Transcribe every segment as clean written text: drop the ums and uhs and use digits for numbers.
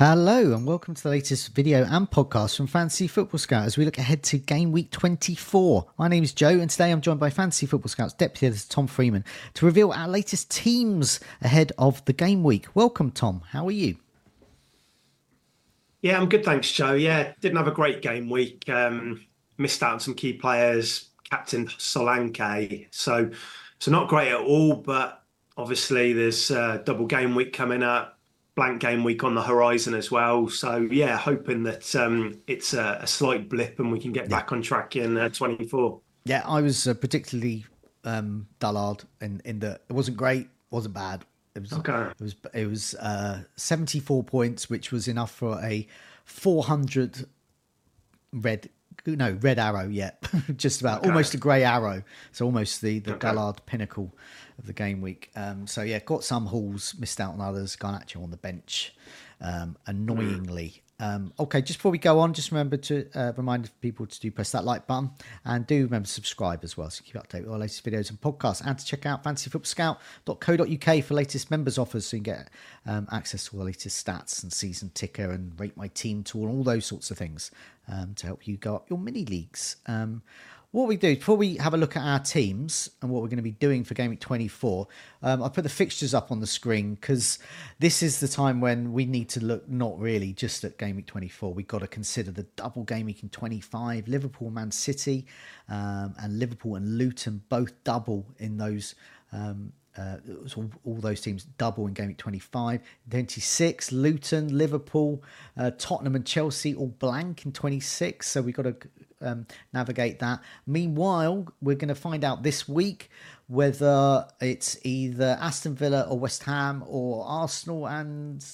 Hello and welcome to the latest video and podcast from Fantasy Football Scout as we look ahead to Game Week 24. My name is Joe and today I'm joined by Fantasy Football Scouts Deputy Editor Tom Freeman to reveal our latest teams ahead of the Game Week. Welcome, Tom. How are you? Yeah, I'm good, thanks, Joe. Yeah, didn't have a great Game Week. Missed out on some key players, Captain Solanke. So not great at all, but obviously there's double Game Week coming up. Blank Game Week on the horizon as well, so yeah, hoping that it's a slight blip and we can get back on track in 24. Yeah, I was particularly dullard in that it wasn't great, wasn't bad. It was okay. It was 74 points, which was enough for a 400 red arrow. Yeah, just about okay. Almost a grey arrow. So almost the okay. Dullard pinnacle of the Game Week. So yeah, got some hauls, missed out on others, Garnacho on the bench, annoyingly. Okay, just before we go on, just remember to remind people to do press that like button and do remember to subscribe as well, so keep up to date with our latest videos and podcasts, and to check out fantasyfootballscout.co.uk for latest members offers, so you can get access to all the latest stats and season ticker and rate my team tool and all those sorts of things to help you go up your mini leagues. What we do, before we have a look at our teams and what we're going to be doing for Game Week 24, I put the fixtures up on the screen because this is the time when we need to look not really just at Game Week 24. We've got to consider the double Game Week in 25, Liverpool, Man City, and Liverpool and Luton both double in those all those teams double in Game Week 25. 26, Luton, Liverpool, Tottenham and Chelsea all blank in 26. So we've got to navigate that. Meanwhile, we're going to find out this week whether it's either Aston Villa or West Ham or Arsenal and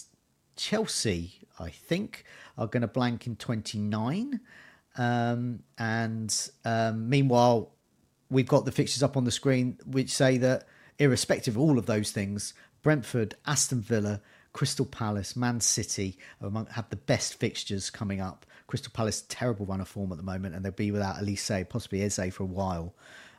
Chelsea, I think, are going to blank in 29. Meanwhile, we've got the fixtures up on the screen which say that irrespective of all of those things, Brentford, Aston Villa, Crystal Palace, Man City have the best fixtures coming up. Crystal Palace, terrible run of form at the moment, and they'll be without Elise, possibly Eze for a while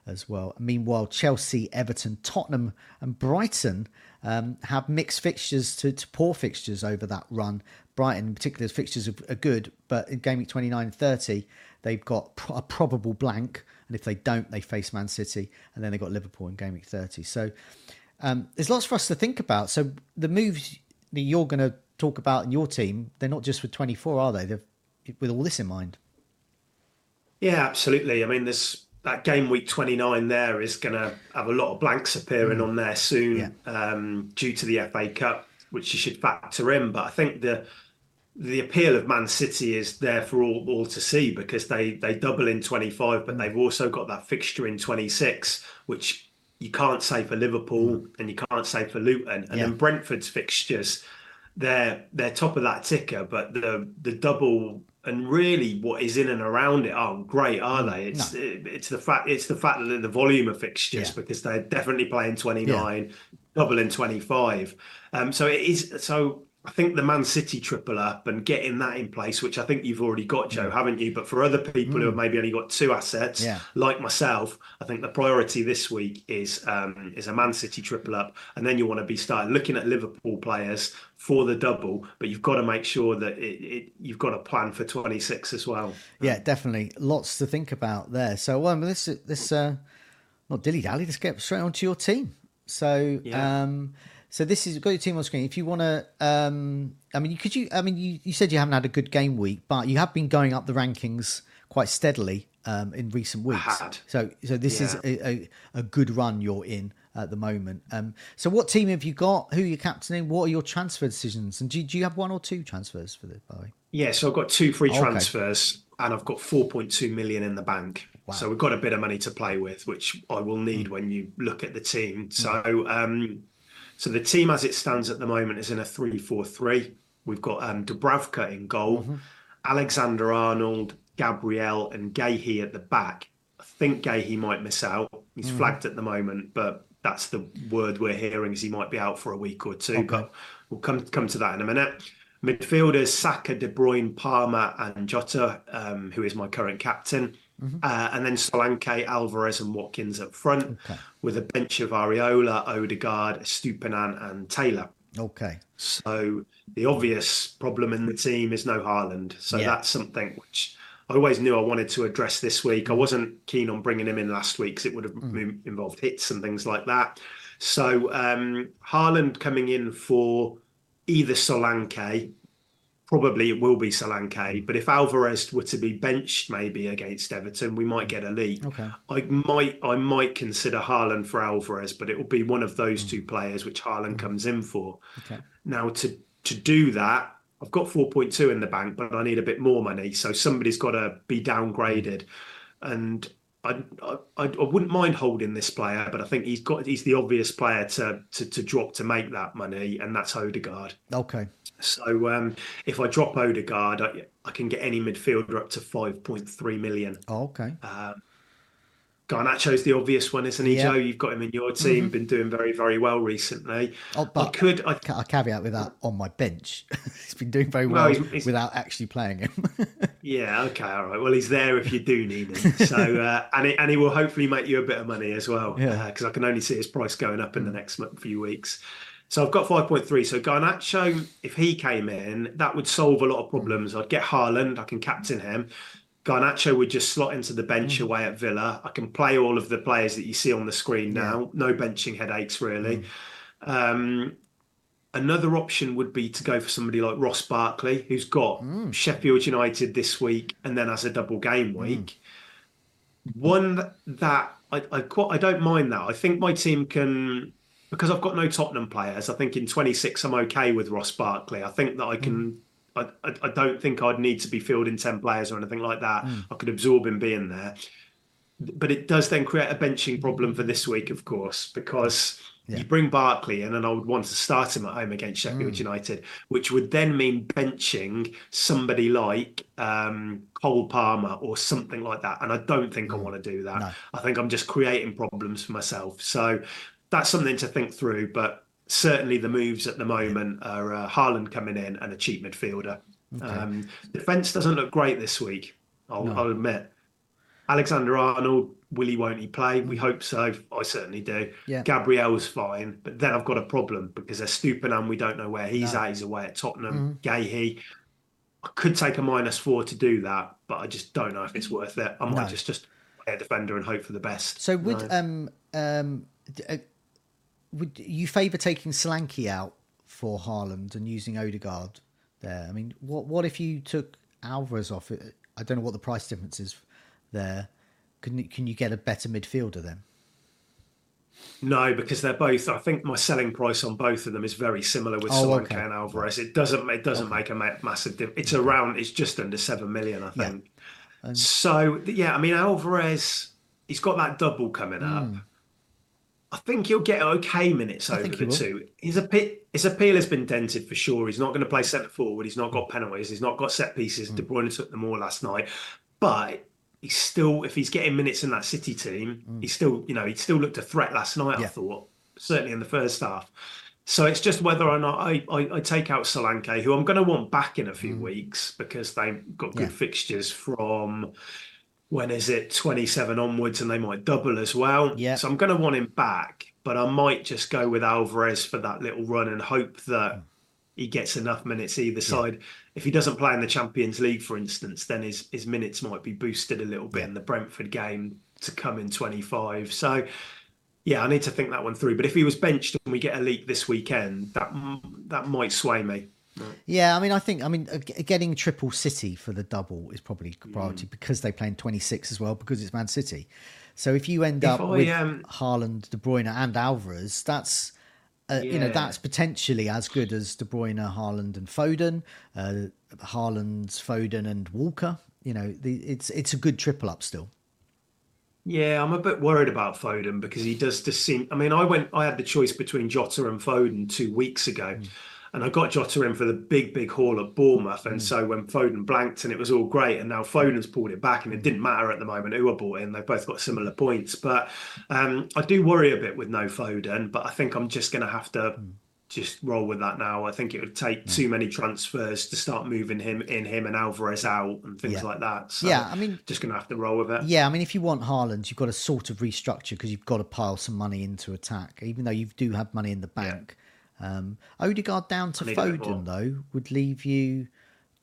as well. Meanwhile, Chelsea, Everton, Tottenham and Brighton have mixed fixtures to poor fixtures over that run. Brighton in particular, fixtures are good, but in Game Week 29 and 30, they've got a probable blank. And if they don't, they face Man City. And then they've got Liverpool in Game Week 30. So there's lots for us to think about. So the moves that you're going to talk about in your team, they're not just for 24, are they? They're with all this in mind. Yeah, absolutely. I mean, that Game Week 29 there is going to have a lot of blanks appearing on there soon due to the FA Cup, which you should factor in. But I think the appeal of Man City is there for all to see because they double in 25, but they've also got that fixture in 26, which you can't say for Liverpool and you can't say for Luton. And then Brentford's fixtures, they're top of that ticker, but the double and really what is in and around it aren't great, are they? It's the fact that the volume of fixtures because they're definitely playing 29, double in 25. I think the Man City triple up and getting that in place, which I think you've already got, Joe, haven't you? But for other people who have maybe only got two assets, like myself, I think the priority this week is a Man City triple up. And then you want to be starting looking at Liverpool players for the double, but you've got to make sure that you've got a plan for 26 as well. Yeah, definitely. Lots to think about there. So let's not dilly-dally, let's get straight onto your team. So So this is, got your team on screen. If you want to, you said you haven't had a good game week, but you have been going up the rankings quite steadily in recent weeks. So this is a good run you're in at the moment. So what team have you got? Who are you captaining? What are your transfer decisions? And do you have one or two transfers for the buy? Yeah, so I've got two free transfers and I've got 4.2 million in the bank. Wow. So we've got a bit of money to play with, which I will need when you look at the team. So so the team as it stands at the moment is in a 3-4-3. We've got Dubravka in goal, Alexander-Arnold, Gabriel and Gahey at the back. I think Gahey might miss out. He's flagged at the moment, but that's the word we're hearing, is he might be out for a week or two. Okay. But we'll come to that in a minute. Midfielders, Saka, De Bruyne, Palmer and Jota, who is my current captain. And then Solanke, Alvarez and Watkins up front, with a bench of Areola, Odegaard, Stupinan and Taylor. Okay. So the obvious problem in the team is no Haaland. So that's something which I always knew I wanted to address this week. I wasn't keen on bringing him in last week because it would have involved hits and things like that. So Haaland coming in for either Solanke, probably it will be Solanke, but if Alvarez were to be benched maybe against Everton, we might get a leak. I might consider Haaland for Alvarez, but it will be one of those two players which Haaland comes in for. Now to do that, I've got 4.2 in the bank, but I need a bit more money. So somebody's got to be downgraded. And I wouldn't mind holding this player, but I think he's the obvious player to drop to make that money, and that's Odegaard. Okay. So if I drop Odegaard, I can get any midfielder up to 5.3 million. Oh, okay. Garnacho's the obvious one, isn't he, Joe? You've got him in your team, been doing very, very well recently. Oh, but I caveat with that, on my bench. He's been doing very well without actually playing him. Well, he's there if you do need him. So, and he will hopefully make you a bit of money as well, because I can only see his price going up in the next few weeks. So I've got 5.3. So Garnacho, if he came in, that would solve a lot of problems. I'd get Haaland, I can captain him. Garnacho would just slot into the bench away at Villa. I can play all of the players that you see on the screen now. No benching headaches, really. Another option would be to go for somebody like Ross Barkley, who's got Sheffield United this week and then has a double game week. One that I don't mind that. I think my team can... Because I've got no Tottenham players, I think in 26 I'm okay with Ross Barkley. I think that I can... I don't think I'd need to be fielding 10 players or anything like that. I could absorb him being there. But it does then create a benching problem for this week, of course, because you bring Barkley in and I would want to start him at home against Sheffield United, which would then mean benching somebody like Cole Palmer or something like that. And I don't think I want to do that. No. I think I'm just creating problems for myself. So that's something to think through, but certainly the moves at the moment are Haaland coming in and a cheap midfielder. Okay. Defence doesn't look great this week, I'll admit. Alexander-Arnold, won't he play? We hope so. I certainly do. Yeah. Gabriel's fine, but then I've got a problem because they're Stupinan. We don't know where he's at. He's away at Tottenham. Gahey. I could take a -4 to do that, but I just don't know if it's worth it. I might just play a defender and hope for the best. So would... Would you favour taking Solanke out for Haaland and using Odegaard there? I mean, what if you took Alvarez off? I don't know what the price difference is there. Can you get a better midfielder then? No, because they're both... I think my selling price on both of them is very similar with Solanke and Alvarez. It doesn't make a massive difference. It's around... It's just under 7 million, I think. Yeah. So, I mean, Alvarez, he's got that double coming up. I think he'll get okay minutes over the two. His appeal has been dented for sure. He's not going to play centre forward. He's not got penalties. He's not got set pieces. De Bruyne took them all last night. But he's still, if he's getting minutes in that City team, he still looked a threat last night, I thought, certainly in the first half. So it's just whether or not I take out Solanke, who I'm going to want back in a few weeks because they've got good fixtures from... When is it? 27 onwards, and they might double as well. Yeah. So I'm going to want him back, but I might just go with Alvarez for that little run and hope that he gets enough minutes either side. If he doesn't play in the Champions League, for instance, then his minutes might be boosted a little bit in the Brentford game to come in 25. So Yeah, I need to think that one through. But if he was benched and we get a leak this weekend, that might sway me. Yeah, I mean, getting triple City for the double is probably priority because they play in 26 as well, because it's Man City. So if you end up with Haaland, De Bruyne and Alvarez, that's that's potentially as good as De Bruyne, Haaland and Foden, Haaland, Foden and Walker. You know, it's a good triple up still. Yeah, I'm a bit worried about Foden because he does just seem... I mean, I had the choice between Jota and Foden 2 weeks ago. Mm. And I got Jota in for the big haul at Bournemouth. And so when Foden blanked and it was all great, and now Foden's pulled it back, and it didn't matter at the moment who I bought in. They've both got similar points. But I do worry a bit with no Foden, but I think I'm just going to have to just roll with that now. I think it would take too many transfers to start moving him and Alvarez out and things like that. So I mean, just going to have to roll with it. Yeah, I mean, if you want Haaland, you've got to sort of restructure because you've got to pile some money into attack, even though you do have money in the bank. Yeah. Odegaard down to Foden though would leave you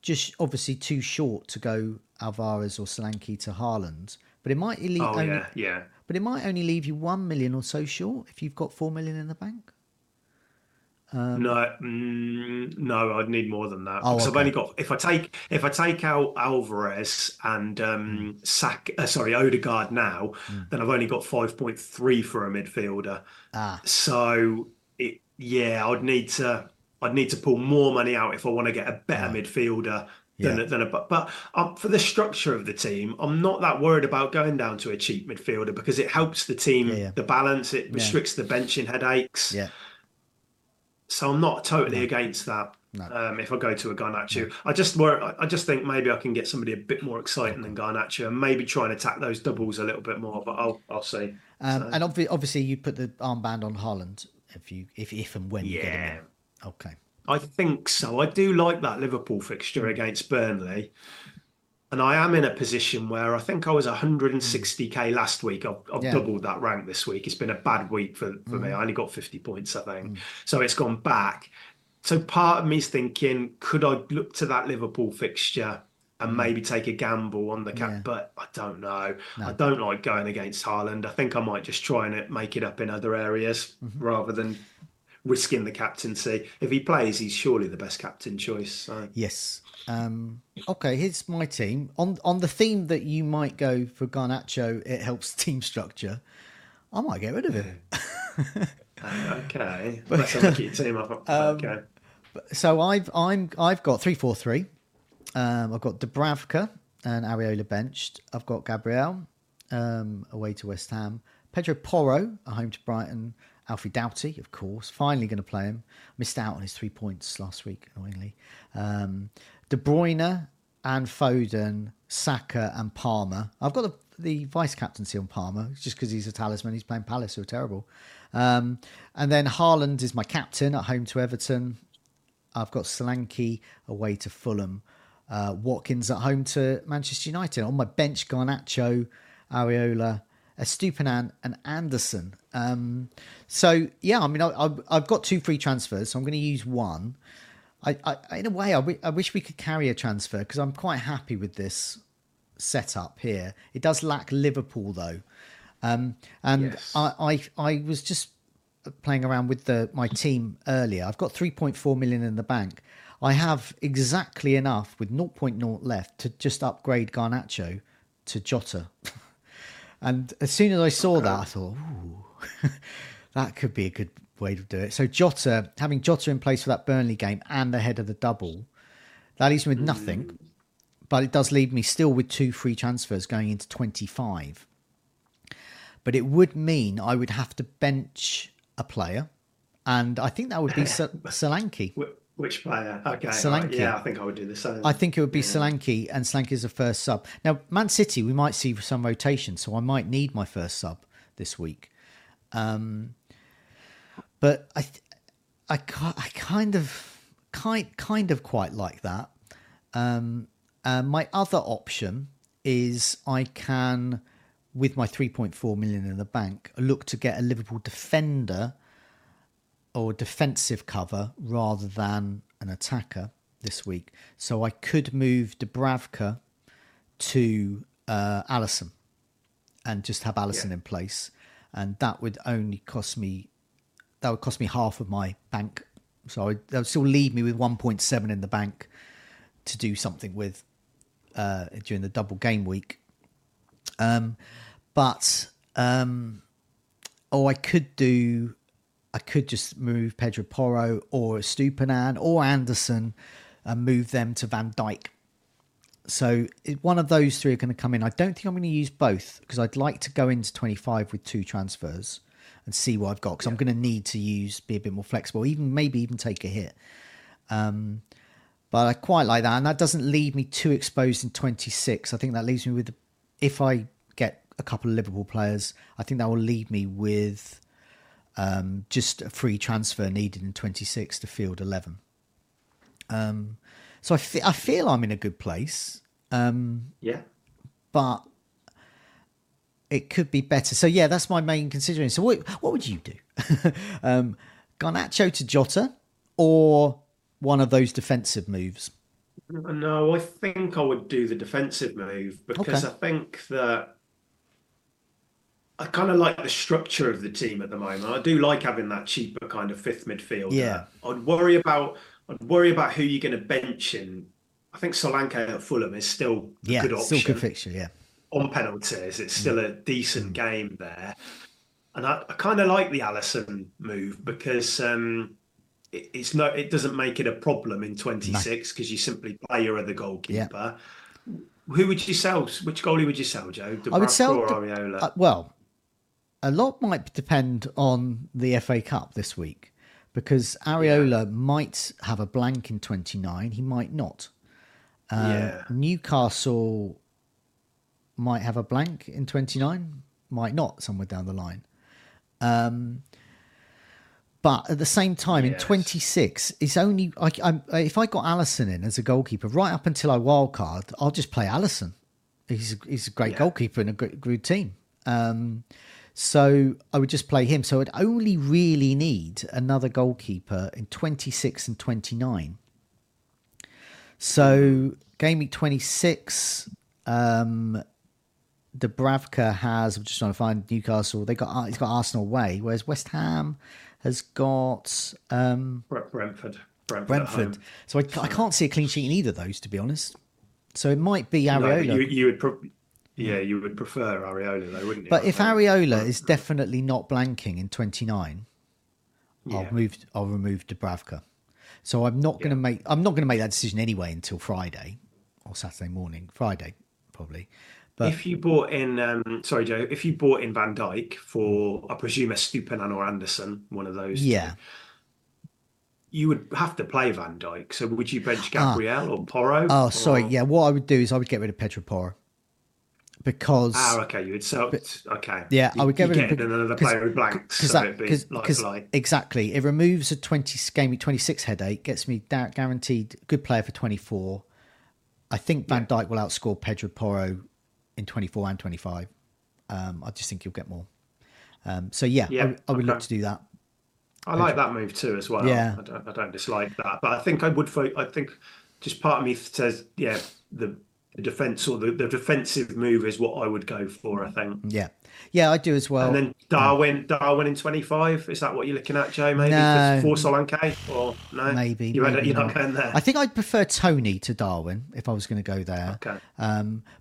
just obviously too short to go Alvarez or Solanke to Haaland, but it might only leave you 1 million or so short if you've got 4 million in the bank. No, I'd need more than that. I've only got if I take out Alvarez and Odegaard now, then I've only got 5.3 for a midfielder. So. Yeah, I'd need to pull more money out if I want to get a better midfielder than a. But for the structure of the team, I'm not that worried about going down to a cheap midfielder because it helps the team, the balance. It restricts the benching headaches. Yeah. So I'm not totally against that. No. If I go to a Garnacho, I just think maybe I can get somebody a bit more exciting than Garnacho and maybe try and attack those doubles a little bit more. But I'll see. And obviously, you put the armband on Haaland. If and when you get him in. Okay. I think so. I do like that Liverpool fixture against Burnley. And I am in a position where I think I was 160k last week. I've doubled that rank this week. It's been a bad week for me. I only got 50 points, I think. So it's gone back. So part of me is thinking, could I look to that Liverpool fixture and maybe take a gamble on the cap, but I don't know. No. I don't like going against Haaland. I think I might just try and make it up in other areas rather than risking the captaincy. If he plays, he's surely the best captain choice. So. Yes. Okay, here's my team. On the theme that you might go for Garnacho, it helps team structure. I might get rid of him. Okay. Let's look at your team up. Okay. So I've got 3-4-3. I've got Dubravka and Areola benched. I've got Gabriel away to West Ham. Pedro Porro at home to Brighton. Alfie Doughty, of course. Finally going to play him. Missed out on his 3 points last week, annoyingly. De Bruyne and Foden, Saka and Palmer. I've got the vice-captaincy on Palmer just because he's a talisman. He's playing Palace, who are terrible. And then Haaland is my captain at home to Everton. I've got Solanke away to Fulham. Watkins at home to Manchester United. On my bench, Garnacho, Areola, Estupinan and Anderson. I've got 2 free transfers, so I'm going to use one. I wish we could carry a transfer because I'm quite happy with this setup here. It does lack Liverpool though. I was just playing around with my team earlier. I've got 3.4 million in the bank. I have exactly enough with 0.0 left to just upgrade Garnacho to Jota. And as soon as I saw that, I thought, ooh, that could be a good way to do it. So Jota, having Jota in place for that Burnley game and ahead of the double, that leaves me with nothing. But it does leave me still with 2 free transfers going into 25. But it would mean I would have to bench a player. And I think that would be Solanke. Which player? Okay. Solanke. Right. Yeah, I think I would do the same. I think it would be Solanke, and Solanke is a first sub. Now, Man City, we might see some rotation, so I might need my first sub this week. But I kind of quite like that. My other option is I can, with my 3.4 million in the bank, look to get a Liverpool defender or defensive cover rather than an attacker this week. So I could move Dubravka to Alisson and just have Alisson in place. and that would only cost me, that would cost me half of my bank. So that would still leave me with 1.7 in the bank to do something with during the double game week. I could just move Pedro Porro or Stupinan or Anderson and move them to Van Dijk. So one of those three are going to come in. I don't think I'm going to use both because I'd like to go into 25 with two transfers and see what I've got, because I'm going to need to be a bit more flexible, maybe even take a hit. But I quite like that, and that doesn't leave me too exposed in 26. I think that leaves me with, if I get a couple of Liverpool players, I think that will leave me with just a free transfer needed in 26 to field 11. So I feel I'm in a good place. But it could be better. So yeah, that's my main consideration. So what would you do? Garnacho to Jota or one of those defensive moves? No, I think I would do the defensive move because I think that I kind of like the structure of the team at the moment. I do like having that cheaper kind of fifth midfielder. Yeah. I'd worry about who you're going to bench in. I think Solanke at Fulham is still a good option. Still good fixture, on penalties. It's still a decent game there. And I kind of like the Alisson move because it doesn't make it a problem in 26 because you simply play your other goalkeeper. Yeah. Who would you sell? Which goalie would you sell, Joe? I would sell Areola? Well, a lot might depend on the FA Cup this week, because Areola might have a blank in 29. He might not. Newcastle might have a blank in 29, might not, somewhere down the line. But at the same time, in 26, it's only... if I got Alisson in as a goalkeeper, right up until I wildcard, I'll just play Alisson. He's a great goalkeeper in a good team. So I would just play him. So I'd only really need another goalkeeper in 26 and 29. So game week 26, Dubravka has... I'm just trying to find Newcastle. He's got Arsenal away, whereas West Ham has got... Brentford. So I can't see a clean sheet in either of those, to be honest. So it might be Areola. No, you would probably... Yeah, you would prefer Areola though, wouldn't you? But if Areola is definitely not blanking in 29, I'll remove Dubravka. So I'm not going to make that decision anyway until Friday or Saturday morning. Friday probably. But if you bought in if you bought in Van Dijk for, I presume, a Stupinan or Anderson, one of those two, you would have to play Van Dijk. So would you bench Gabriel or Porro? What I would do is I would get rid of Pedro Porro. Because you would sell it. Okay, yeah, I would get rid of another player with blanks. Exactly, it removes a 26 headache, gets me guaranteed good player for 24. I think Van Dijk will outscore Pedro Porro in 24 and 25. I just think you'll get more. I would look to do that. I like that move too as well. Yeah, I don't dislike that, but I think I would. I think just part of me says, the defence or the defensive move is what I would go for, I think. Yeah, I do as well. And then Darwin in 25. Is that what you're looking at, Joe? Maybe for Solanke, or no? Maybe you're not going there. I think I'd prefer Tony to Darwin if I was going to go there. Okay.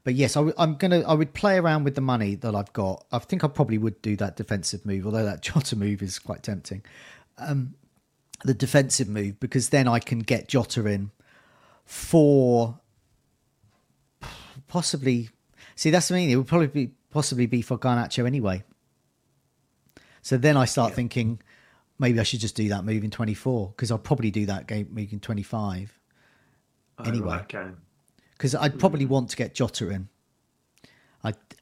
But yes, I would play around with the money that I've got. I think I probably would do that defensive move, although that Jota move is quite tempting. The defensive move, because then I can get Jota in for. Possibly, see, that's what I mean. It would probably be for Garnacho anyway. So then I start thinking maybe I should just do that move in 24, because I'll probably do that game move in 25 anyway. Because I'd probably want to get Jota in.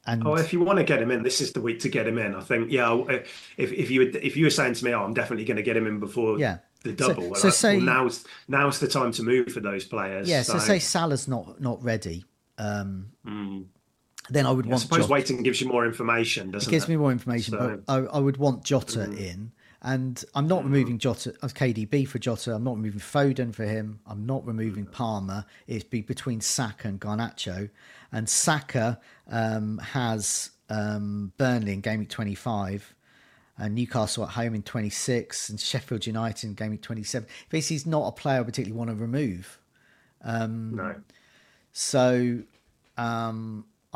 If you want to get him in, this is the week to get him in. I think if you were saying to me, I'm definitely going to get him in before the double. Now's the time to move for those players. Yeah, so say Salah's not ready. Then I would want. I suppose Jota. Waiting gives you more information, doesn't it? It gives me more information, so. But I would want Jota in, and I'm not removing Jota. KDB for Jota. I'm not removing Foden for him. I'm not removing Palmer. It'd be between Saka and Garnacho, and Saka has Burnley in game week 25, Newcastle at home in 26 and Sheffield United in Gameweek 27. Basically, he's not a player I particularly want to remove. No. So I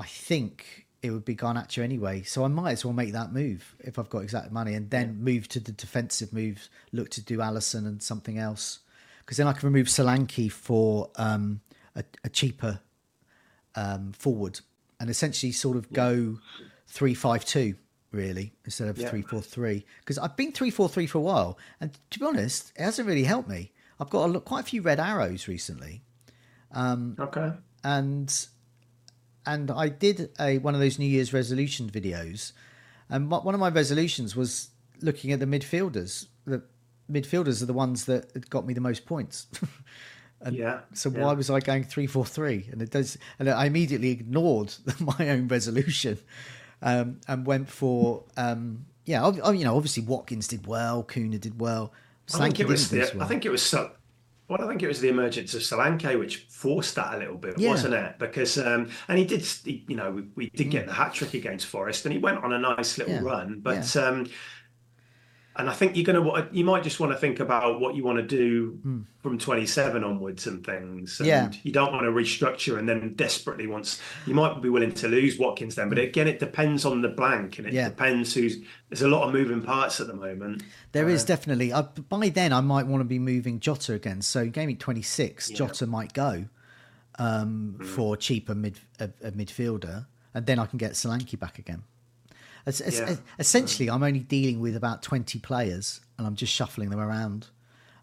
think it would be Garnacho anyway. So I might as well make that move if I've got exact money and then move to the defensive moves, look to do Alisson and something else. Because then I can remove Solanke for a cheaper forward and essentially sort of go 3-5-2 really instead of 3-4-3. Because I've been 3-4-3 for a while. And to be honest, it hasn't really helped me. I've got quite a few red arrows recently. Okay. And I did one of those New Year's resolution videos. And one of my resolutions was looking at the midfielders. The midfielders are the ones that got me the most points. Why was I going 3-4-3? And it does. And I immediately ignored my own resolution and went for obviously Watkins did well, Kuna did well. I think it was the emergence of Solanke which forced that a little bit, wasn't it? Because and we did get the hat trick against Forest, and he went on a nice little run, but. And I think you might just want to think about what you want to do from 27 onwards and things. And you don't want to restructure and then desperately you might be willing to lose Watkins then. But again, it depends on the blank and it depends there's a lot of moving parts at the moment. There is definitely, by then I might want to be moving Jota again. So Gameweek 26, Jota might go for cheaper midfielder and then I can get Solanke back again. Essentially, I'm only dealing with about 20 players, and I'm just shuffling them around.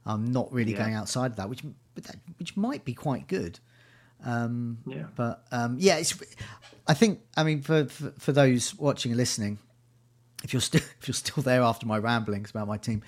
I'm not really going outside of that, which might be quite good. For those watching and listening, if you're still there after my ramblings about my team,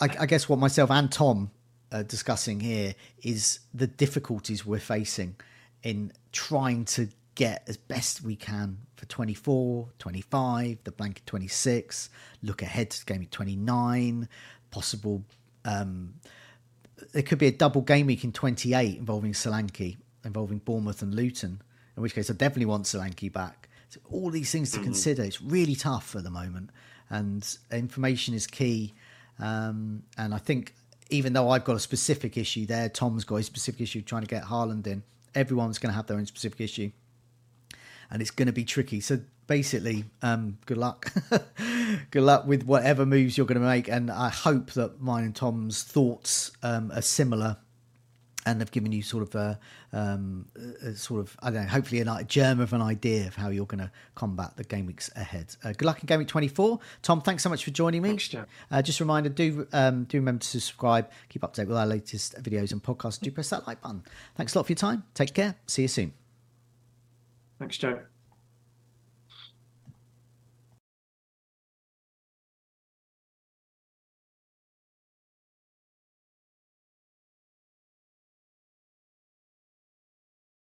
I guess what myself and Tom are discussing here is the difficulties we're facing in trying to get as best we can for 24, 25, the blank of 26, look ahead to Gameweek 29, possible. There could be a double Gameweek in 28 involving Solanke, involving Bournemouth and Luton, in which case I definitely want Solanke back. So all these things to consider. It's really tough at the moment, and information is key. And I think even though I've got a specific issue there, Tom's got a specific issue trying to get Haaland in, everyone's going to have their own specific issue. And it's going to be tricky. So basically, good luck. Good luck with whatever moves you're going to make. And I hope that mine and Tom's thoughts are similar and have given you sort of hopefully a germ of an idea of how you're going to combat the game weeks ahead. Good luck in Gameweek 24. Tom, thanks so much for joining me. Thanks, Joe. Just a reminder, do remember to subscribe. Keep up to date with our latest videos and podcasts. Do press that like button. Thanks a lot for your time. Take care. See you soon. Thanks, Joe.